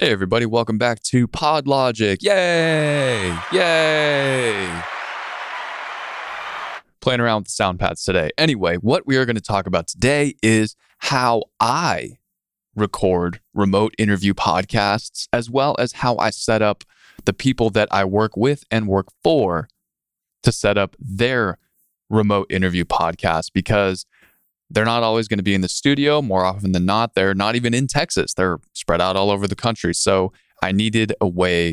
Hey everybody, welcome back to Pod Logic. Yay! Yay! Playing around with the sound pads today. Anyway, what we are going to talk about today is how I record remote interview podcasts, as well as how I set up the people that I work with and work for to set up their remote interview podcast, because they're not always going to be in the studio. More often than not, they're not even in Texas. They're spread out all over the country. So I needed a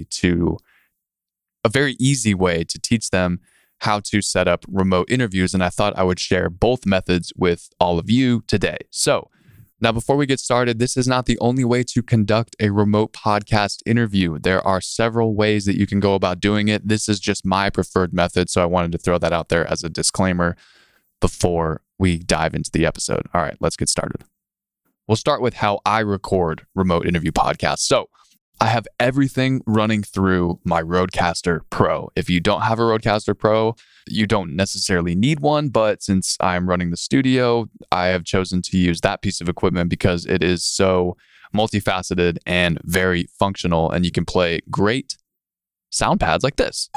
very easy way to teach them how to set up remote interviews. And I thought I would share both methods with all of you today. So now, before we get started, this is not the only way to conduct a remote podcast interview. There are several ways that you can go about doing it. This is just my preferred method. So I wanted to throw that out there as a disclaimer before we dive into the episode. All right, let's get started. We'll start with how I record remote interview podcasts. So I have everything running through my Rodecaster Pro. If you don't have a Rodecaster Pro, you don't necessarily need one, but since I'm running the studio, I have chosen to use that piece of equipment because it is so multifaceted and very functional, and you can play great sound pads like this.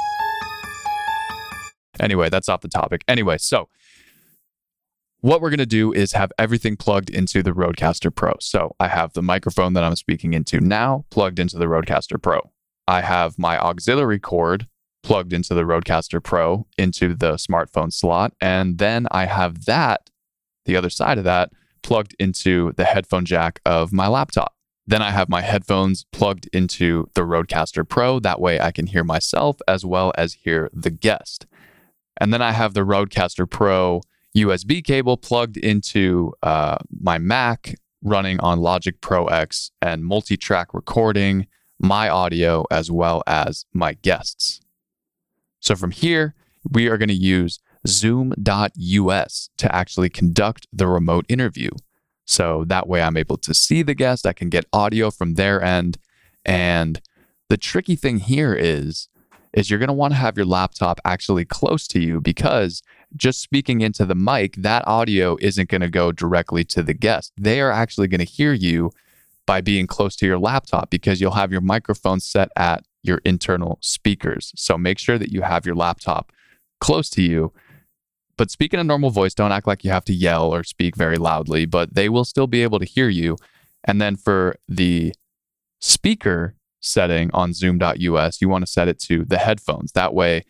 Anyway, that's off the topic. Anyway, so what we're going to do is have everything plugged into the Rodecaster Pro. So I have the microphone that I'm speaking into now plugged into the Rodecaster Pro. I have my auxiliary cord plugged into the Rodecaster Pro into the smartphone slot. And then I have that, the other side of that, plugged into the headphone jack of my laptop. Then I have my headphones plugged into the Rodecaster Pro. That way I can hear myself as well as hear the guest. And then I have the Rodecaster Pro USB cable plugged into my Mac, running on Logic Pro X, and multi-track recording my audio as well as my guests. So from here, we are going to use Zoom.us to actually conduct the remote interview. So that way I'm able to see the guest, I can get audio from their end. And the tricky thing here is you're going to want to have your laptop actually close to you, because just speaking into the mic, that audio isn't going to go directly to the guest. They are actually going to hear you by being close to your laptop, because you'll have your microphone set at your internal speakers. So make sure that you have your laptop close to you, but speak in a normal voice. Don't act like you have to yell or speak very loudly, but they will still be able to hear you. And then for the speaker setting on Zoom.us, you want to set it to the headphones. That way,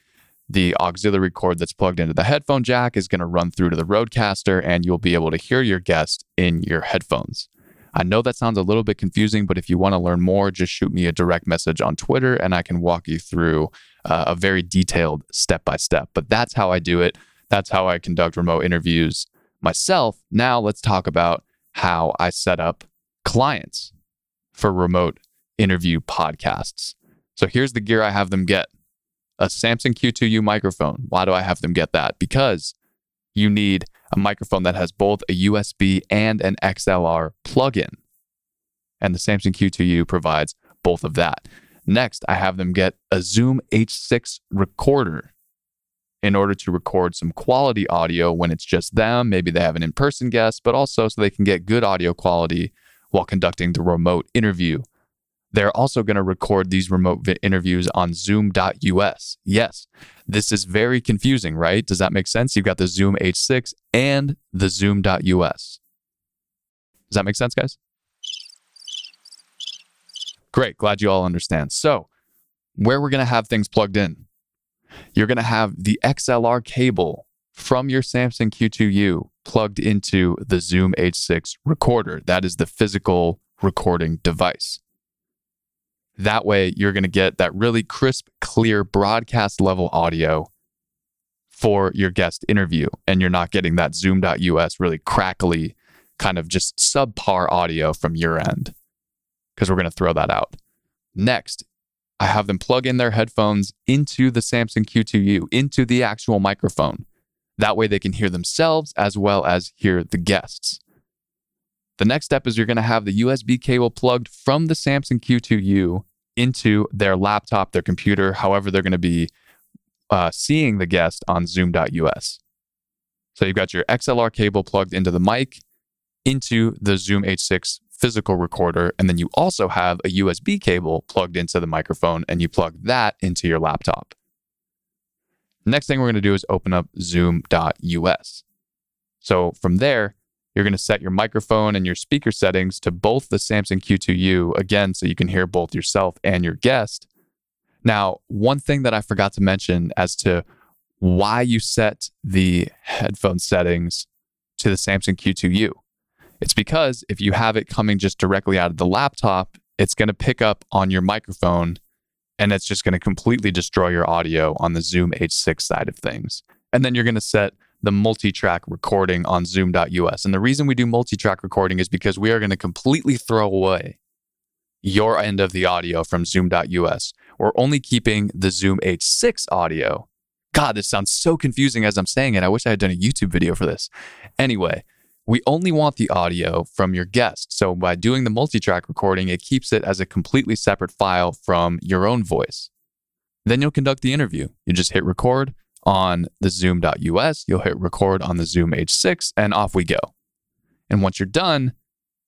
the auxiliary cord that's plugged into the headphone jack is going to run through to the Rodecaster, and you'll be able to hear your guest in your headphones. I know that sounds a little bit confusing, but if you want to learn more, just shoot me a direct message on Twitter and I can walk you through a very detailed step-by-step. But that's how I do it. That's how I conduct remote interviews myself. Now let's talk about how I set up clients for remote interview podcasts. So here's the gear I have them get. A Samson Q2U microphone. Why do I have them get that? Because you need a microphone that has both a USB and an XLR plug-in. And the Samson Q2U provides both of that. Next, I have them get a Zoom H6 recorder in order to record some quality audio when it's just them. Maybe they have an in-person guest, but also so they can get good audio quality while conducting the remote interview. They're also going to record these remote interviews on Zoom.us. Yes, this is very confusing, right? Does that make sense? You've got the Zoom H6 and the Zoom.us. Does that make sense, guys? Great. Glad you all understand. So where we're going to have things plugged in, you're going to have the XLR cable from your Samson Q2U plugged into the Zoom H6 recorder. That is the physical recording device. That way, you're going to get that really crisp, clear, broadcast level audio for your guest interview. And you're not getting that Zoom.us really crackly, kind of just subpar audio from your end, because we're going to throw that out. Next, I have them plug in their headphones into the Samson Q2U, into the actual microphone. That way, they can hear themselves as well as hear the guests. The next step is you're going to have the USB cable plugged from the Samson Q2U into their laptop, their computer, however they're going to be seeing the guest on Zoom.us. So you've got your XLR cable plugged into the mic, into the Zoom H6 physical recorder, and then you also have a USB cable plugged into the microphone, and you plug that into your laptop. Next thing we're going to do is open up zoom.us. So from there, you're going to set your microphone and your speaker settings to both the Samson Q2U, again, so you can hear both yourself and your guest. Now, one thing that I forgot to mention as to why you set the headphone settings to the Samson Q2U. It's because if you have it coming just directly out of the laptop, it's going to pick up on your microphone and it's just going to completely destroy your audio on the Zoom H6 side of things. And then you're going to set the multi-track recording on zoom.us. And the reason we do multi-track recording is because we are going to completely throw away your end of the audio from zoom.us. We're only keeping the Zoom H6 audio. God, this sounds so confusing as I'm saying it. I wish I had done a YouTube video for this. Anyway, we only want the audio from your guest. So by doing the multi-track recording, it keeps it as a completely separate file from your own voice. Then you'll conduct the interview. You just hit record on the zoom.us, you'll hit record on the Zoom H6, and off we go. And once you're done,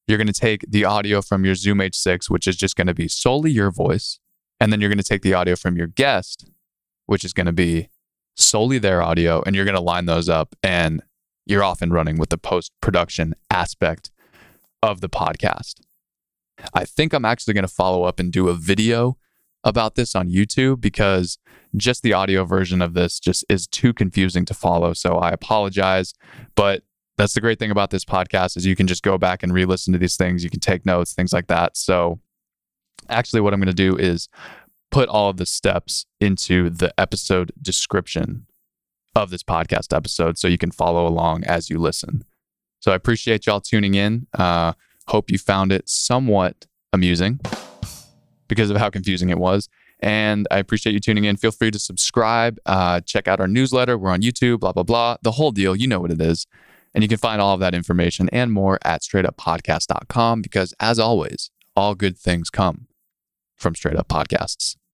you're going to take the audio from your Zoom H6, which is just going to be solely your voice. And then you're going to take the audio from your guest, which is going to be solely their audio, and you're going to line those up, and you're off and running with the post-production aspect of the podcast. I think I'm actually going to follow up and do a video about this on YouTube because just the audio version of this just is too confusing to follow. So I apologize, but that's the great thing about this podcast is you can just go back and re-listen to these things. You can take notes, things like that. So actually what I'm going to do is put all of the steps into the episode description of this podcast episode so you can follow along as you listen. So I appreciate y'all tuning in. Hope you found it somewhat amusing because of how confusing it was. And I appreciate you tuning in. Feel free to subscribe, check out our newsletter. We're on YouTube, blah, blah, blah. The whole deal, you know what it is. And you can find all of that information and more at straightuppodcast.com because as always, all good things come from Straight Up Podcasts.